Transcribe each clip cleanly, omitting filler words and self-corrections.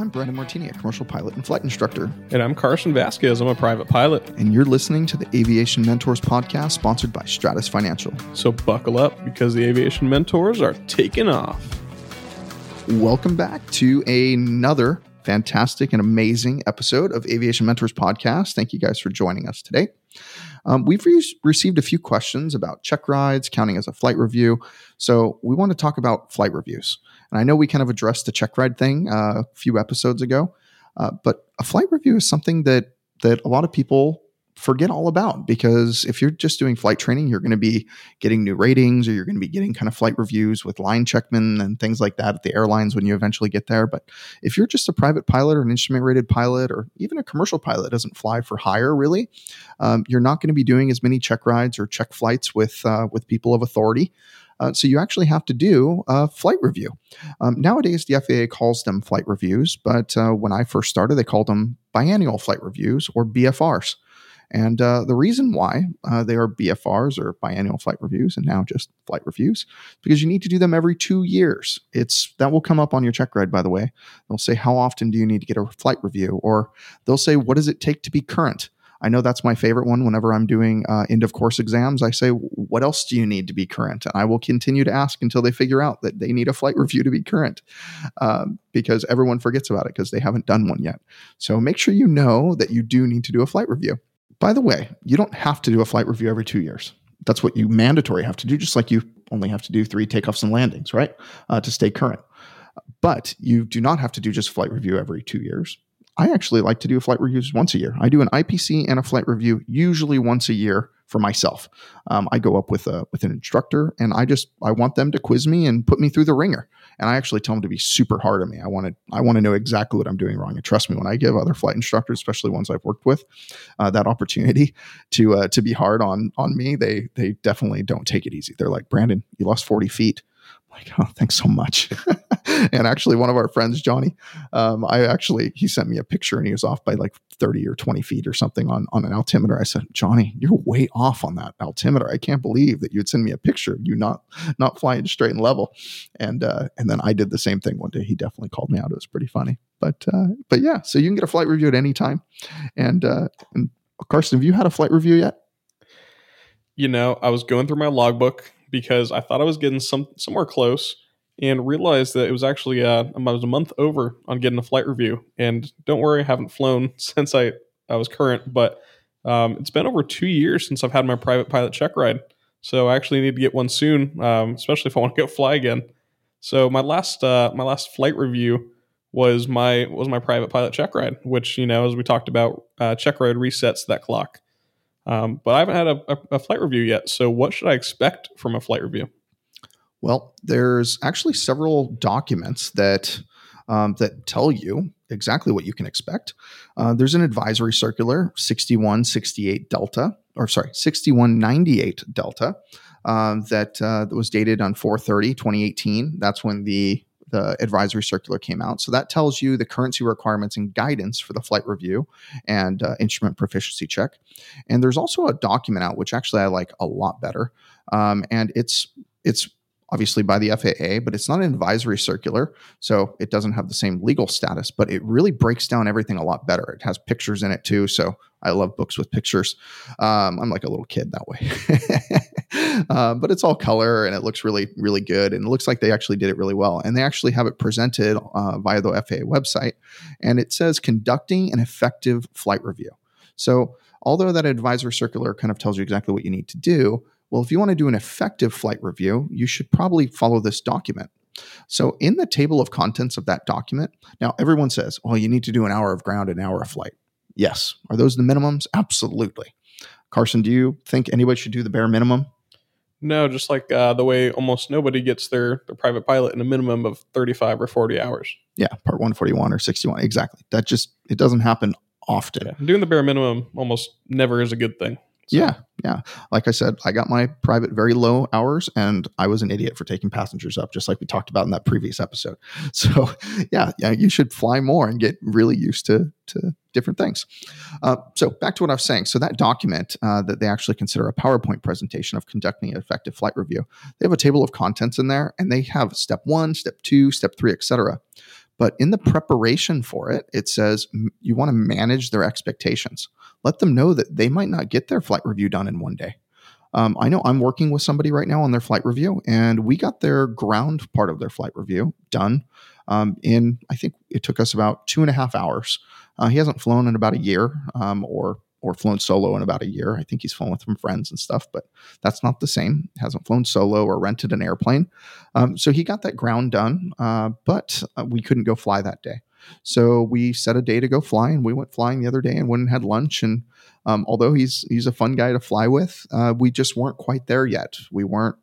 I'm Brandon Martini, a commercial pilot and flight instructor. And I'm Carson Vasquez. I'm a private pilot. And you're listening to the Aviation Mentors Podcast, sponsored by Stratus Financial. So buckle up, because the Aviation Mentors are taking off. Welcome back to another fantastic and amazing episode of Aviation Mentors Podcast. Thank you guys for joining us today. We've received a few questions about check rides, counting as a flight review. So we want to talk about flight reviews. And I know we kind of addressed the check ride thing a few episodes ago, but a flight review is something that a lot of people forget all about, because if you're just doing flight training, you're going to be getting new ratings, or you're going to be getting kind of flight reviews with line checkmen and things like that at the airlines when you eventually get there. But if you're just a private pilot or an instrument rated pilot, or even a commercial pilot that doesn't fly for hire really, you're not going to be doing as many check rides or check flights with people of authority. So you actually have to do a flight review. Nowadays, the FAA calls them flight reviews, but when I first started, they called them biannual flight reviews, or BFRs. And the reason why they are BFRs, or biannual flight reviews, and now just flight reviews, because you need to do them every 2 years. That will come up on your check ride, by the way. They'll say, how often do you need to get a flight review? Or they'll say, what does it take to be current? I know that's my favorite one. Whenever I'm doing end of course exams, I say, what else do you need to be current? And I will continue to ask until they figure out that they need a flight review to be current, because everyone forgets about it because they haven't done one yet. So make sure you know that you do need to do a flight review. By the way, you don't have to do a flight review every 2 years. That's what you mandatory have to do, just like you only have to do 3 takeoffs and landings, right? To stay current. But you do not have to do just flight review every 2 years. I actually like to do flight reviews once a year. I do an IPC and a flight review usually once a year for myself. I go up with an instructor, and I want them to quiz me and put me through the ringer. And I actually tell them to be super hard on me. I want to know exactly what I'm doing wrong. And trust me, when I give other flight instructors, especially ones I've worked with, that opportunity to be hard on me, they definitely don't take it easy. They're like, Brandon, you lost 40 feet. I'm like, oh, thanks so much. And actually, one of our friends, Johnny, he sent me a picture, and he was off by like 30 or 20 feet or something on an altimeter. I said, Johnny, you're way off on that altimeter. I can't believe that you'd send me a picture of you not flying straight and level. And then I did the same thing one day. He definitely called me out. It was pretty funny. But yeah, so you can get a flight review at any time. And Carson, have you had a flight review yet? You know, I was going through my logbook because I thought I was getting somewhere close, and realized that it was actually about a month over on getting a flight review. And don't worry, I haven't flown since I was current, but it's been over 2 years since I've had my private pilot check ride. So I actually need to get one soon, especially if I want to go fly again. So my last flight review was my private pilot check ride, which, you know, as we talked about, check ride resets that clock. But I haven't had a flight review yet. So what should I expect from a flight review? Well, there's actually several documents that tell you exactly what you can expect. There's an advisory circular, 6198 Delta, that was dated on 4/30/2018. That's when the advisory circular came out. So that tells you the currency requirements and guidance for the flight review and instrument proficiency check. And there's also a document out, which actually I like a lot better. And it's obviously by the FAA, but it's not an advisory circular, so it doesn't have the same legal status, but it really breaks down everything a lot better. It has pictures in it too, so I love books with pictures. I'm like a little kid that way. But it's all color, and it looks really, really good, and it looks like they actually did it really well. And they actually have it presented via the FAA website, and it says conducting an effective flight review. So although that advisory circular kind of tells you exactly what you need to do, well, if you want to do an effective flight review, you should probably follow this document. So in the table of contents of that document, now everyone says, well, you need to do an hour of ground, an hour of flight. Yes. Are those the minimums? Absolutely. Carson, do you think anybody should do the bare minimum? No, just like the way almost nobody gets their private pilot in a minimum of 35 or 40 hours. Yeah, part 141 or 61. Exactly. That just, it doesn't happen often. Yeah. Doing the bare minimum almost never is a good thing. So. Yeah. Like I said, I got my private very low hours, and I was an idiot for taking passengers up, just like we talked about in that previous episode. So yeah, you should fly more and get really used to different things. So back to what I was saying. So that document that they actually consider a PowerPoint presentation of conducting an effective flight review, they have a table of contents in there, and they have step 1, step 2, step 3, etc. But in the preparation for it, it says you want to manage their expectations. Let them know that they might not get their flight review done in one day. I know I'm working with somebody right now on their flight review, and we got their ground part of their flight review done in, I think it took us about 2.5 hours. He hasn't flown in about a year or flown solo in about a year. I think he's flown with some friends and stuff, but that's not the same. Hasn't flown solo or rented an airplane. So he got that ground done, but we couldn't go fly that day. So we set a day to go fly, and we went flying the other day and went and had lunch. And although he's a fun guy to fly with, we just weren't quite there yet. We weren't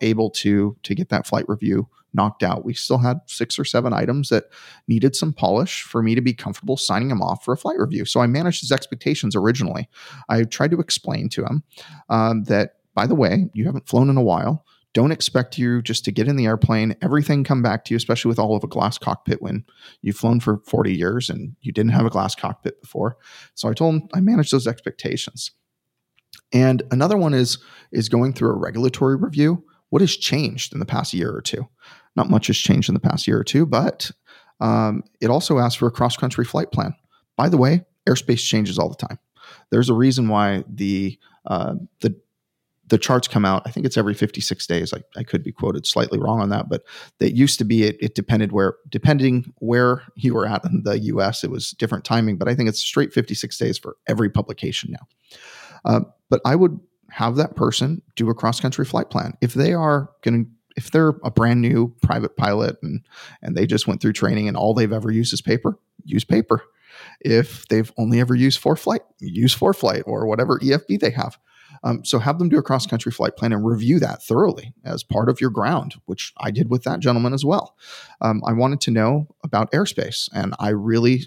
able to get that flight review knocked out. We still had 6 or 7 items that needed some polish for me to be comfortable signing him off for a flight review. So I managed his expectations originally. I tried to explain to him that, by the way, you haven't flown in a while. Don't expect you just to get in the airplane, everything come back to you, especially with all of a glass cockpit when you've flown for 40 years and you didn't have a glass cockpit before. So I told him I managed those expectations. And another one is going through a regulatory review. What has changed in the past year or two? Not much has changed in the past year or two, but it also asks for a cross-country flight plan. By the way, airspace changes all the time. There's a reason why the charts come out, I think it's every 56 days. I could be quoted slightly wrong on that, but that used to be, it depended depending where you were at in the US, it was different timing, but I think it's straight 56 days for every publication now. But I would have that person do a cross-country flight plan. If they're a brand new private pilot and they just went through training and all they've ever used is paper, use paper. If they've only ever used ForeFlight, use ForeFlight or whatever EFB they have. So have them do a cross-country flight plan and review that thoroughly as part of your ground, which I did with that gentleman as well. I wanted to know about airspace, and I really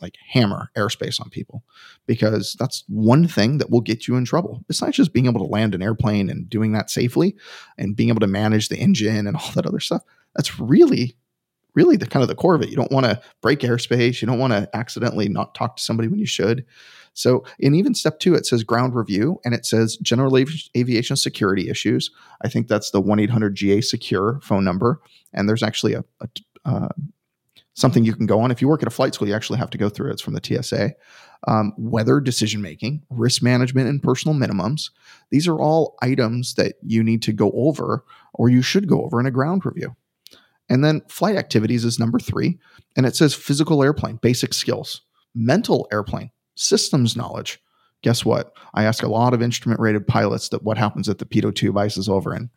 like hammer airspace on people because that's one thing that will get you in trouble. Besides just being able to land an airplane and doing that safely and being able to manage the engine and all that other stuff, that's really the kind of the core of it. You don't want to break airspace. You don't want to accidentally not talk to somebody when you should. So, and even step 2, it says ground review and it says general aviation security issues. I think that's the 1-800-GA-SECURE phone number. And there's actually something you can go on. If you work at a flight school, you actually have to go through it. It's from the TSA. Weather decision-making, risk management, and personal minimums. These are all items that you need to go over or you should go over in a ground review. And then flight activities is number 3. And it says physical airplane, basic skills, mental airplane, systems knowledge. Guess what? I ask a lot of instrument-rated pilots that what happens if the pitot tube ices over. And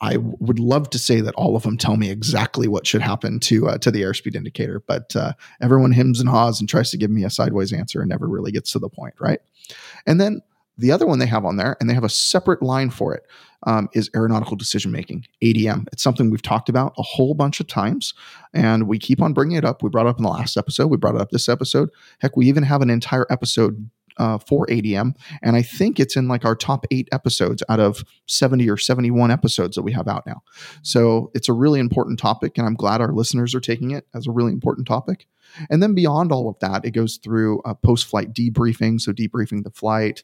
I would love to say that all of them tell me exactly what should happen to the airspeed indicator. But everyone hems and haws and tries to give me a sideways answer and never really gets to the point, right? And then the other one they have on there, and they have a separate line for it, is aeronautical decision-making, ADM. It's something we've talked about a whole bunch of times, and we keep on bringing it up. We brought it up in the last episode. We brought it up this episode. Heck, we even have an entire episode for ADM, and I think it's in like our top 8 episodes out of 70 or 71 episodes that we have out now. So it's a really important topic, and I'm glad our listeners are taking it as a really important topic. And then beyond all of that, it goes through post-flight debriefing, so debriefing the flight.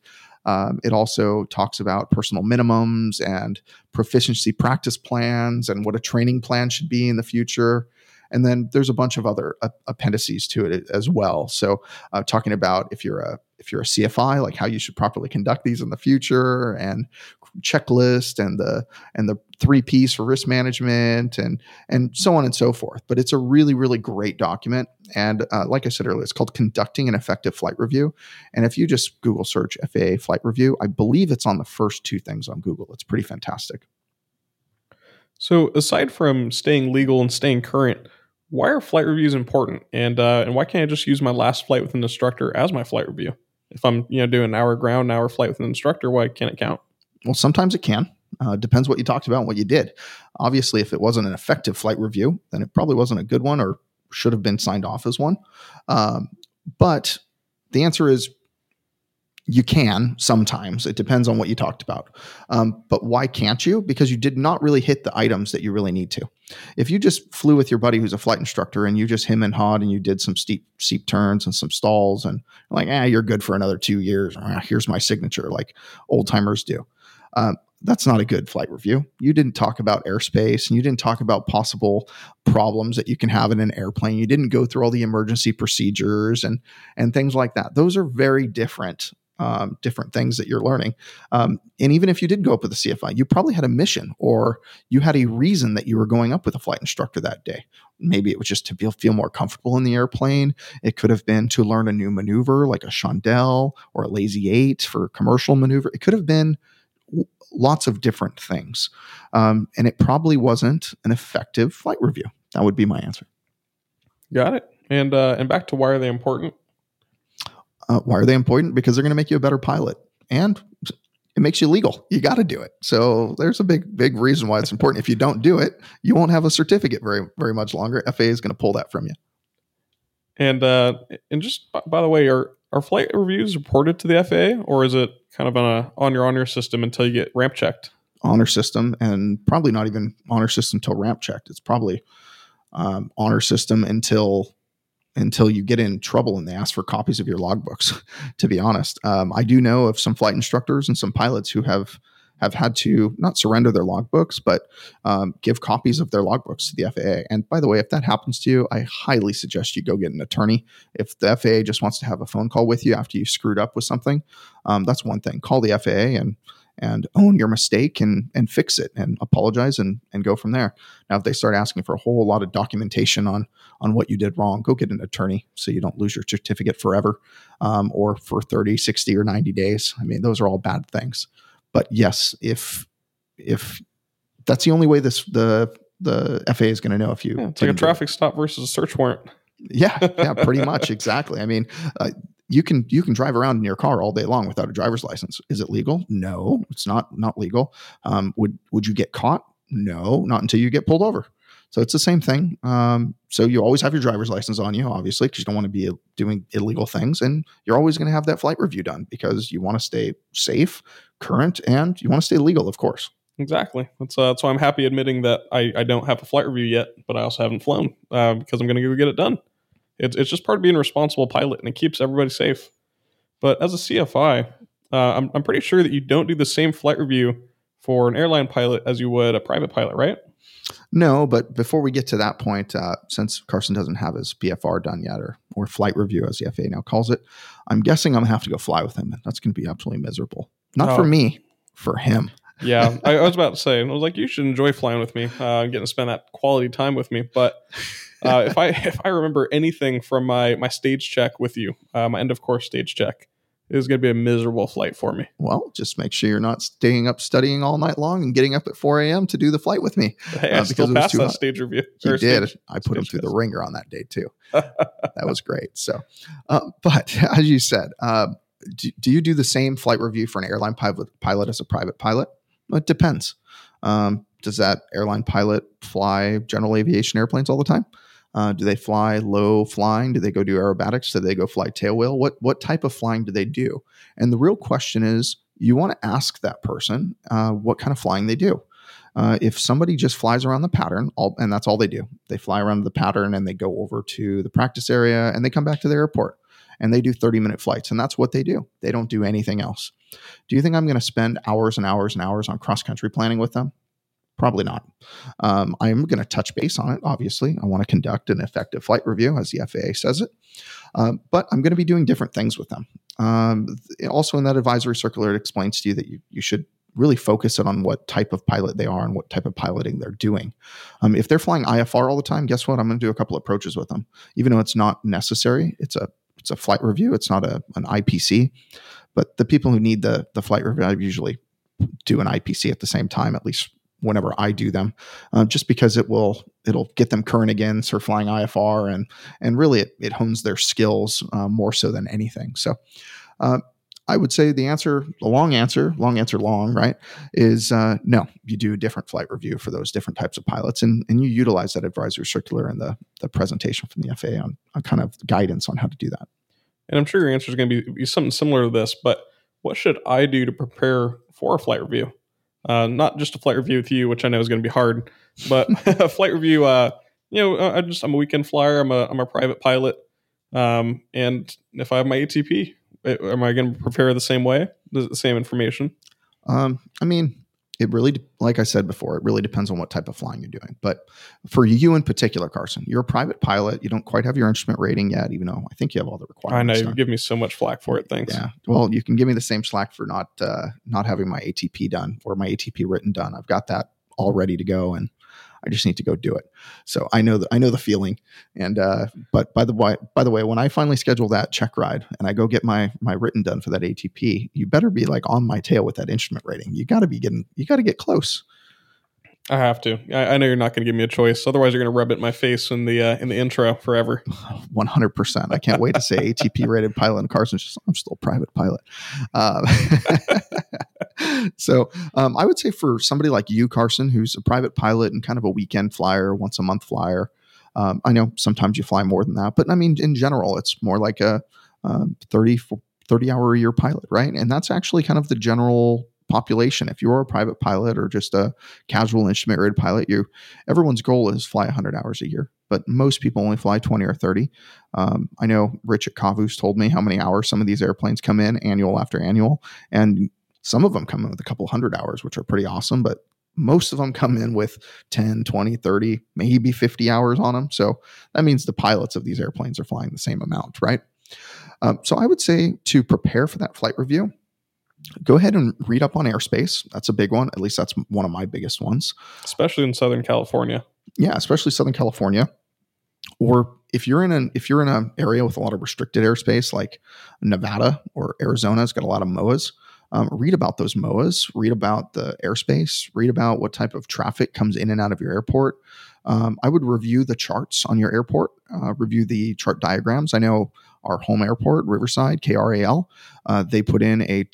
It also talks about personal minimums and proficiency practice plans and what a training plan should be in the future. And then there's a bunch of other appendices to it as well. So talking about if you're a CFI, like how you should properly conduct these in the future, and checklist, and the 3 Ps for risk management, and so on and so forth. But it's a really great document. And like I said earlier, it's called Conducting an Effective Flight Review. And if you just Google search FAA flight review, I believe it's on the first 2 things on Google. It's pretty fantastic. So aside from staying legal and staying current, why are flight reviews important? And why can't I just use my last flight with an instructor as my flight review? If I'm doing an hour ground, an hour flight with an instructor, why can't it count? Well, sometimes it can. Depends what you talked about and what you did. Obviously, if it wasn't an effective flight review, then it probably wasn't a good one or should have been signed off as one. But the answer is you can sometimes. It depends on what you talked about. But why can't you? Because you did not really hit the items that you really need to. If you just flew with your buddy who's a flight instructor and you just him and hawed and you did some steep turns and some stalls and you're good for another 2 years. Here's my signature like old timers do. that's not a good flight review. You didn't talk about airspace, and you didn't talk about possible problems that you can have in an airplane. You didn't go through all the emergency procedures and things like that. Those are very different different things that you're learning. And even if you did go up with a CFI, you probably had a mission, or you had a reason that you were going up with a flight instructor that day. Maybe it was just to feel more comfortable in the airplane. It could have been to learn a new maneuver like a Chandelle or a Lazy 8 for commercial maneuver. It could have been lots of different things. And it probably wasn't an effective flight review. That would be my answer. Got it. And back to why are they important? Why are they important? Because they're going to make you a better pilot, and it makes you legal. You got to do it. So there's a big, big reason why it's important. If you don't do it, you won't have a certificate very, very much longer. FAA is going to pull that from you. And just by the way, are flight reviews reported to the FAA, or is it kind of on your system until you get ramp checked? Honor system, and probably not even honor system until ramp checked. It's probably honor system until you get in trouble and they ask for copies of your logbooks, to be honest. I do know of some flight instructors and some pilots who have had to not surrender their logbooks, but give copies of their logbooks to the FAA. And by the way, if that happens to you, I highly suggest you go get an attorney. If the FAA just wants to have a phone call with you after you screwed up with something, that's one thing. Call the FAA and own your mistake and fix it and apologize and go from there. Now, if they start asking for a whole lot of documentation on what you did wrong, go get an attorney so you don't lose your certificate forever, or for 30, 60, or 90 days. I mean, those are all bad things. But yes, if that's the only way the FAA is going to know if you... Yeah, it's like a traffic stop versus a search warrant. Yeah, pretty much. Exactly. I mean... You can drive around in your car all day long without a driver's license. Is it legal? No, it's not legal. Would you get caught? No, not until you get pulled over. So it's the same thing. So you always have your driver's license on you, obviously, because you don't want to be doing illegal things. And you're always going to have that flight review done because you want to stay safe, current, and you want to stay legal, of course. Exactly. That's why I'm happy admitting that I don't have a flight review yet, but I also haven't flown because I'm going to go get it done. It's just part of being a responsible pilot, and it keeps everybody safe. But as a CFI, I'm pretty sure that you don't do the same flight review for an airline pilot as you would a private pilot, right? No, but before we get to that point, since Carson doesn't have his BFR done yet, or flight review as the FAA now calls it, I'm guessing I'm going to have to go fly with him. That's going to be absolutely miserable. Not for me, for him. Yeah, I was about to say, I was like, you should enjoy flying with me, getting to spend that quality time with me. But if I remember anything from my stage check with you, my end of course stage check, it was going to be a miserable flight for me. Well, just make sure you're not staying up studying all night long and getting up at 4 a.m. to do the flight with me. Hey, I still passed that stage review. You did. I put him through the ringer on that day too. That was great. So, but as you said, do you do the same flight review for an airline pilot as a private pilot? Well, it depends. Does that airline pilot fly general aviation airplanes all the time? Do they fly low flying? Do they go do aerobatics? Do they go fly tail wheel? What type of flying do they do? And the real question is, you want to ask that person what kind of flying they do. If somebody just flies around the pattern, and that's all they do, they fly around the pattern and they go over to the practice area and they come back to the airport and they do 30-minute flights, and that's what they do. They don't do anything else. Do you think I'm going to spend hours and hours and hours on cross-country planning with them? Probably not. I'm going to touch base on it, obviously. I want to conduct an effective flight review, as the FAA says it. But I'm going to be doing different things with them. Also, in that advisory circular, it explains to you that you should really focus it on what type of pilot they are and what type of piloting they're doing. If they're flying IFR all the time, guess what? I'm going to do a couple approaches with them. Even though it's not necessary, it's a flight review. It's not an IPC. But the people who need the flight review, I usually do an IPC at the same time, at least whenever I do them, just because it'll get them current again, so flying IFR and really it hones their skills more so than anything. So I would say the long answer is no, you do a different flight review for those different types of pilots, and you utilize that advisory circular and the presentation from the FAA on kind of guidance on how to do that. And I'm sure your answer is going to be something similar to this, but what should I do to prepare for a flight review? Not just a flight review with you, which I know is going to be hard, but a flight review, I'm a weekend flyer. I'm a private pilot. And if I have my ATP, am I going to prepare the same way? Is it the same information? I mean, it really, like I said before, it really depends on what type of flying you're doing. But for you in particular, Carson, you're a private pilot. You don't quite have your instrument rating yet, even though I think you have all the requirements. I know. You give me so much flack for it. Thanks. Yeah. Well, you can give me the same slack for not having my ATP done or my ATP written done. I've got that all ready to go, and I just need to go do it. So I know the feeling. And but by the way, when I finally schedule that check ride and I go get my written done for that ATP, you better be like on my tail with that instrument rating. You got to get close. I have to. I know you're not going to give me a choice. Otherwise, you're going to rub it in my face in the intro forever. 100%. I can't wait to say ATP rated pilot and Carson's just, I'm still a private pilot. So I would say for somebody like you, Carson, who's a private pilot and kind of a weekend flyer, once a month flyer. I know sometimes you fly more than that, but I mean, in general, it's more like a 30 hour a year pilot, right? And that's actually kind of the general population. If you're a private pilot or just a casual instrument rated pilot, everyone's goal is fly 100 hours a year, but most people only fly 20 or 30. I know Rich at Cavu's told me how many hours some of these airplanes come in annual after annual, and some of them come in with a couple hundred hours, which are pretty awesome, but most of them come in with 10, 20, 30, maybe 50 hours on them. So that means the pilots of these airplanes are flying the same amount, right? So I would say to prepare for that flight review, go ahead and read up on airspace. That's a big one. At least that's one of my biggest ones. Especially in Southern California. Yeah, especially Southern California. Or if you're in an area with a lot of restricted airspace, like Nevada or Arizona, it's got a lot of MOAs. Read about those MOAs, read about the airspace, read about what type of traffic comes in and out of your airport. I would review the charts on your airport, review the chart diagrams. I know our home airport, Riverside, K-R-A-L, they put in a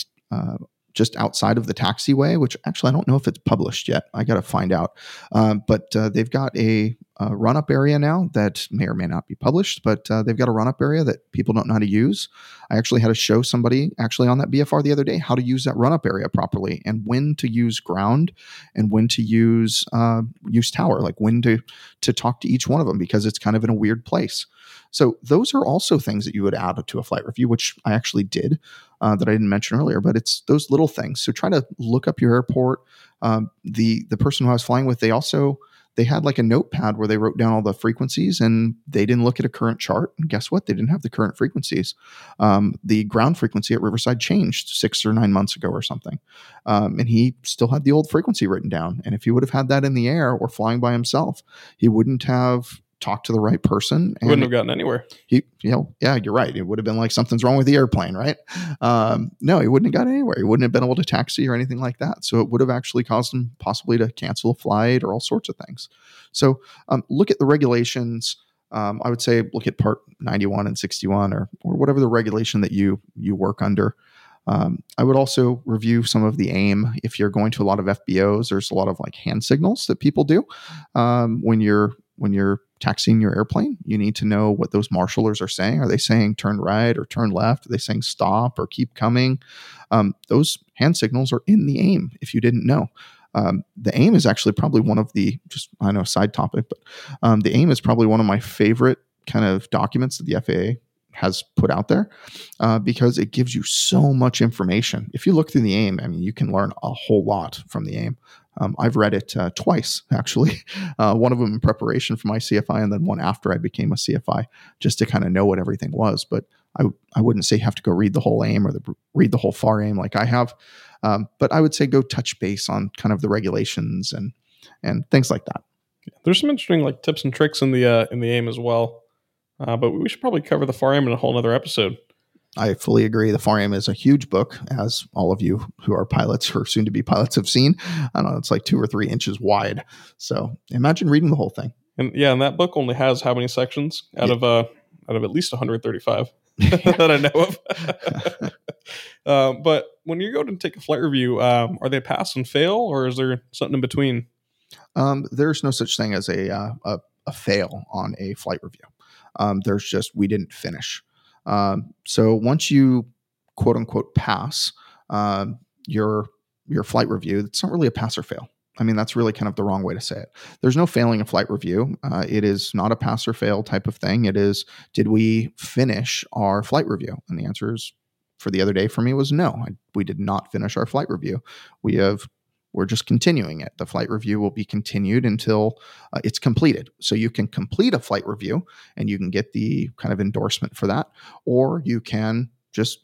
just outside of the taxiway, which actually I don't know if it's published yet. I got to find out. But they've got a run-up area now that may or may not be published, but they've got a run-up area that people don't know how to use. I actually had to show somebody actually on that BFR the other day how to use that run-up area properly and when to use ground and when to use tower, like when to talk to each one of them because it's kind of in a weird place. So those are also things that you would add to a flight review, which I actually did that I didn't mention earlier, but it's those little things. So try to look up your airport. The person who I was flying with, they had like a notepad where they wrote down all the frequencies and they didn't look at a current chart. And guess what? They didn't have the current frequencies. The ground frequency at Riverside changed 6 or 9 months ago or something. And he still had the old frequency written down. And if he would have had that in the air or flying by himself, he wouldn't have talked to the right person. And wouldn't have gotten anywhere. Yeah, you're right. It would have been like something's wrong with the airplane, right? No, he wouldn't have gotten anywhere. He wouldn't have been able to taxi or anything like that. So it would have actually caused him possibly to cancel a flight or all sorts of things. So look at the regulations. I would say look at part 91 and 61 or whatever the regulation that you work under. I would also review some of the AIM. If you're going to a lot of FBOs, there's a lot of like hand signals that people do when you're taxiing your airplane. You need to know what those marshalers are saying. Are they saying turn right or turn left? Are they saying stop or keep coming? Those hand signals are in the AIM if you didn't know. The AIM is actually probably one of the, just I know side topic, but the AIM is probably one of my favorite kind of documents that the FAA has put out there because it gives you so much information. If you look through the AIM, I mean, you can learn a whole lot from the AIM. I've read it twice, actually. One of them in preparation for my CFI and then one after I became a CFI just to kind of know what everything was. But I wouldn't say have to go read the whole AIM or read the whole FAR AIM like I have. But I would say go touch base on kind of the regulations and things like that. There's some interesting like tips and tricks in the AIM as well. But we should probably cover the FAR AIM in a whole other episode. I fully agree. The FAR AIM is a huge book, as all of you who are pilots or soon-to-be pilots have seen. I don't know, it's like 2 or 3 inches wide. So imagine reading the whole thing. And that book only has how many sections out of at least 135 that I know of. But when you go to take a flight review, are they pass and fail, or is there something in between? There's no such thing as a fail on a flight review. There's just we didn't finish. So once you quote unquote pass, your flight review, it's not really a pass or fail. I mean, that's really kind of the wrong way to say it. There's no failing a flight review. It is not a pass or fail type of thing. It is, did we finish our flight review? And the answer is for the other day for me was no, we did not finish our flight review. We have We're just continuing it. The flight review will be continued until it's completed. So you can complete a flight review and you can get the kind of endorsement for that, or you can just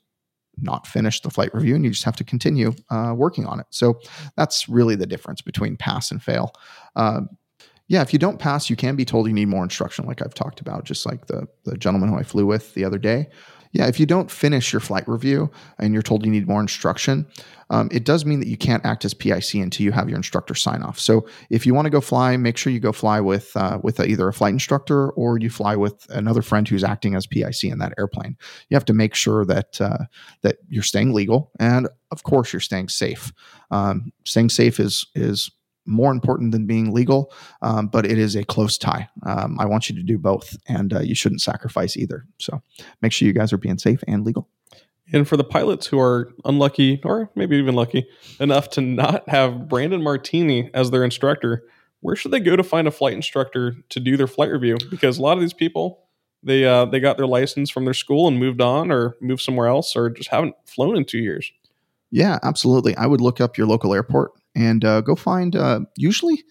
not finish the flight review and you just have to continue working on it. So that's really the difference between pass and fail. Yeah, if you don't pass, you can be told you need more instruction, like I've talked about, just like the gentleman who I flew with the other day. Yeah, if you don't finish your flight review and you're told you need more instruction, it does mean that you can't act as PIC until you have your instructor sign off. So if you want to go fly, make sure you go fly with either a flight instructor or you fly with another friend who's acting as PIC in that airplane. You have to make sure that that you're staying legal and, of course, you're staying safe. Staying safe is more important than being legal, but it is a close tie. I want you to do both, and you shouldn't sacrifice either. So make sure you guys are being safe and legal. And for the pilots who are unlucky, or maybe even lucky enough to not have Brandon Martini as their instructor, where should they go to find a flight instructor to do their flight review? Because a lot of these people, they got their license from their school and moved on or moved somewhere else or just haven't flown in 2 years. Yeah, absolutely. I would look up your local airport and go find usually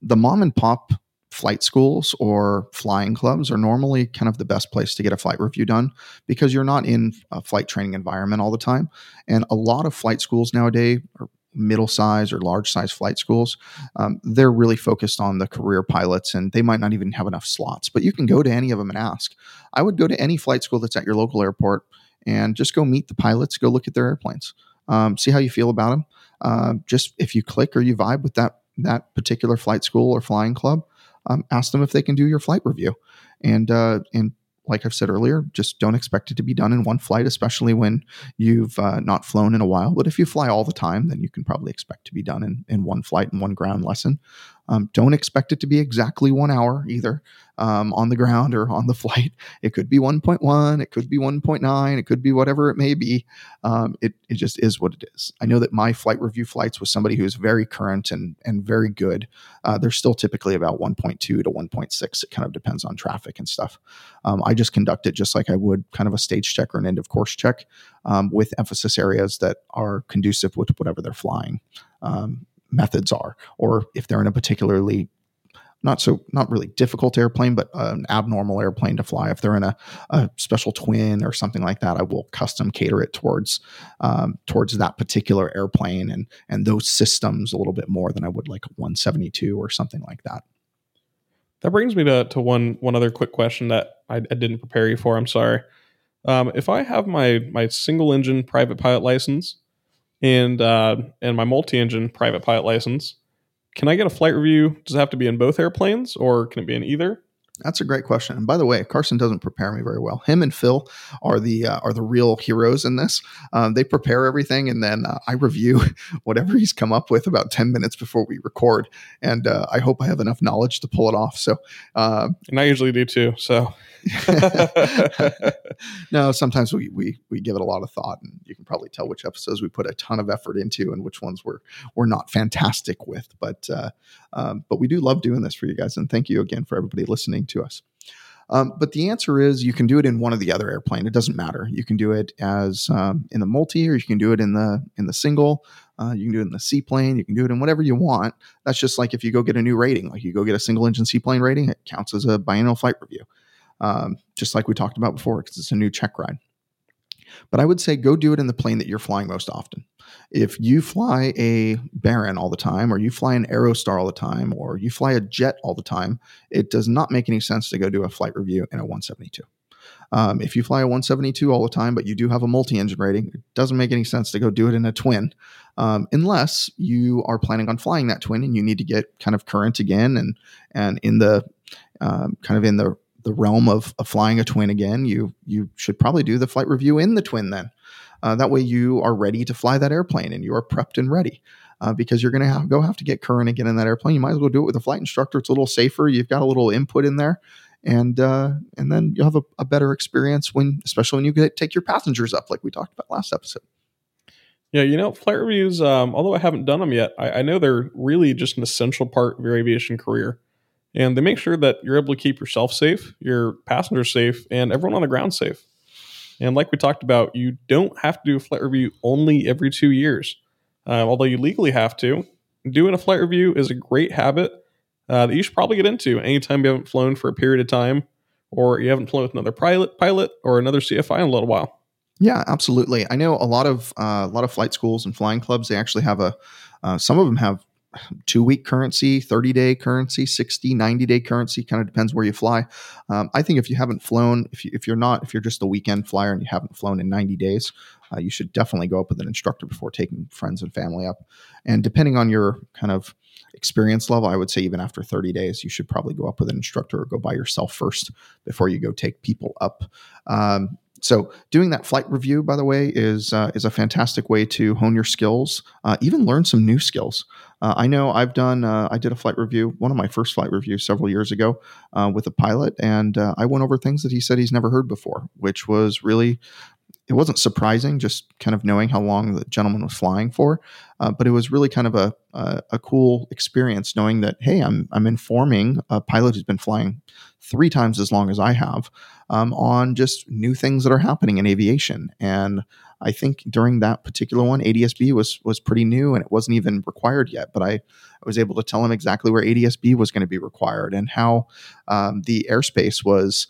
the mom and pop flight schools or flying clubs are normally kind of the best place to get a flight review done because you're not in a flight training environment all the time. And a lot of flight schools nowadays are middle size or large size flight schools. They're really focused on the career pilots and they might not even have enough slots, but you can go to any of them and ask. I would go to any flight school that's at your local airport and just go meet the pilots, go look at their airplanes, see how you feel about them. Just if you click or you vibe with that particular flight school or flying club, ask them if they can do your flight review. And like I've said earlier, just don't expect it to be done in one flight, especially when you've not flown in a while. But if you fly all the time, then you can probably expect to be done in one flight and one ground lesson. Don't expect it to be exactly 1 hour either on the ground or on the flight. It could be 1.1, it could be 1.9, it could be whatever it may be. It just is what it is. I know that my flight review flights with somebody who is very current and very good, they're still typically about 1.2 to 1.6. It kind of depends on traffic and stuff. I just conduct it just like I would kind of a stage check or an end of course check with emphasis areas that are conducive with whatever they're flying. Methods are, or if they're in a particularly not really difficult airplane, but an abnormal airplane to fly. If they're in a special twin or something like that, I will custom cater it towards that particular airplane and those systems a little bit more than I would like a 172 or something like that. That brings me to one other quick question that I didn't prepare you for. I'm sorry. If I have my single engine private pilot license, and my multi-engine private pilot license, can I get a flight review? Does it have to be in both airplanes or can it be in either? That's a great question. And by the way, Carson doesn't prepare me very well. Him and Phil are the real heroes in this. They prepare everything. And then I review whatever he's come up with about 10 minutes before we record. And I hope I have enough knowledge to pull it off. So, and I usually do too. So no, sometimes we give it a lot of thought and you can probably tell which episodes we put a ton of effort into and which ones we're not fantastic with, but we do love doing this for you guys. And thank you again for everybody listening to us. But the answer is you can do it in one or the other airplane. It doesn't matter. You can do it as in the multi, or you can do it in the single. You can do it in the seaplane. You can do it in whatever you want. That's just like if you go get a new rating, like you go get a single engine seaplane rating, it counts as a biennial flight review. Just like we talked about before, because it's a new check ride. But I would say go do it in the plane that you're flying most often. If you fly a Baron all the time, or you fly an Aerostar all the time, or you fly a jet all the time, it does not make any sense to go do a flight review in a 172. If you fly a 172 all the time, but you do have a multi-engine rating, it doesn't make any sense to go do it in a twin, unless you are planning on flying that twin and you need to get kind of current again and in the kind of in the realm of flying a twin again, you should probably do the flight review in the twin then. That way you are ready to fly that airplane and you are prepped and ready because you're going to have to get current again in that airplane. You might as well do it with a flight instructor. It's a little safer. You've got a little input in there and then you'll have a better experience especially when you take your passengers up like we talked about last episode. Yeah, flight reviews, although I haven't done them yet, I know they're really just an essential part of your aviation career. And they make sure that you're able to keep yourself safe, your passengers safe, and everyone on the ground safe. And like we talked about, you don't have to do a flight review only every 2 years, although you legally have to. doing a flight review is a great habit that you should probably get into anytime you haven't flown for a period of time, or you haven't flown with another pilot or another CFI in a little while. Yeah, absolutely. I know a lot of flight schools and flying clubs, they actually have some of them have 2-week currency, 30-day currency, 60, 90-day currency, kind of depends where you fly. I think if you haven't flown, if you're just a weekend flyer and you haven't flown in 90 days, you should definitely go up with an instructor before taking friends and family up. And depending on your kind of experience level, I would say even after 30 days, you should probably go up with an instructor or go by yourself first before you go take people up. So doing that flight review, by the way, is a fantastic way to hone your skills, even learn some new skills. I know I did a flight review, one of my first flight reviews several years ago with a pilot, and I went over things that he said he's never heard before, which was really, it wasn't surprising, just kind of knowing how long the gentleman was flying for, but it was really kind of a cool experience knowing that, hey, I'm informing a pilot who's been flying 3 times as long as I have on just new things that are happening in aviation. And I think during that particular one, ADS-B was pretty new and it wasn't even required yet, but I was able to tell him exactly where ADS-B was going to be required and how the airspace was.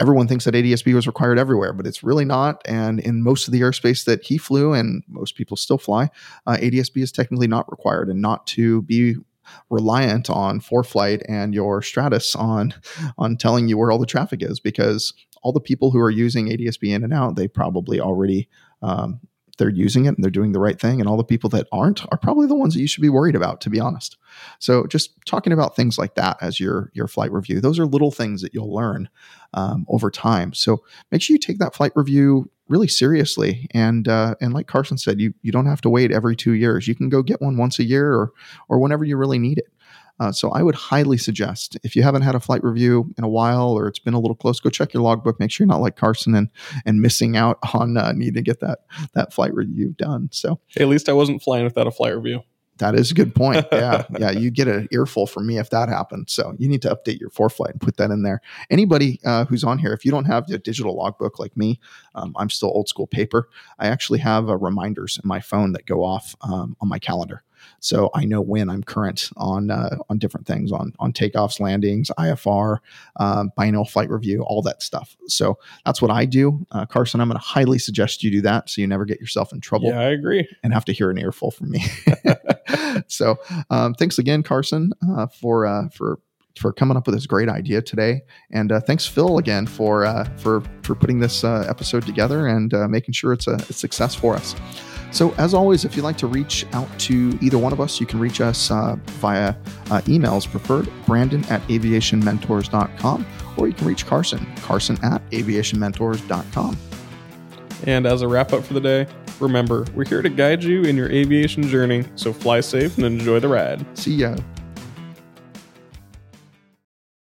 Everyone thinks that ADS-B was required everywhere, but it's really not. And in most of the airspace that he flew, and most people still fly, ADS-B is technically not required, and not to be reliant on ForeFlight and your Stratus on telling you where all the traffic is, because all the people who are using ADS-B in and out, they probably already they're using it and they're doing the right thing. And all the people that aren't are probably the ones that you should be worried about, to be honest. So just talking about things like that as your flight review, those are little things that you'll learn over time. So make sure you take that flight review really seriously. And like Carson said, you don't have to wait every 2 years. You can go get one once a year or whenever you really need it. So I would highly suggest, if you haven't had a flight review in a while or it's been a little close, go check your logbook. Make sure you're not like Carson and missing out on needing to get that flight review done. So at least I wasn't flying without a flight review. That is a good point. Yeah. Yeah. You get an earful from me if that happens. So you need to update your ForeFlight and put that in there. Anybody who's on here, if you don't have the digital logbook like me, I'm still old school paper. I actually have reminders in my phone that go off on my calendar. So I know when I'm current on different things, on takeoffs, landings, IFR, biennial flight review, all that stuff. So that's what I do. Carson, I'm going to highly suggest you do that so you never get yourself in trouble. Yeah, I agree. And have to hear an earful from me. So thanks again, Carson, for coming up with this great idea today. And thanks, Phil, again for putting this episode together and making sure it's a success for us. So as always, if you'd like to reach out to either one of us, you can reach us via emails preferred, brandon@aviationmentors.com, or you can reach Carson @aviationmentors.com. And as a wrap up for the day, remember, we're here to guide you in your aviation journey. So fly safe and enjoy the ride. See ya.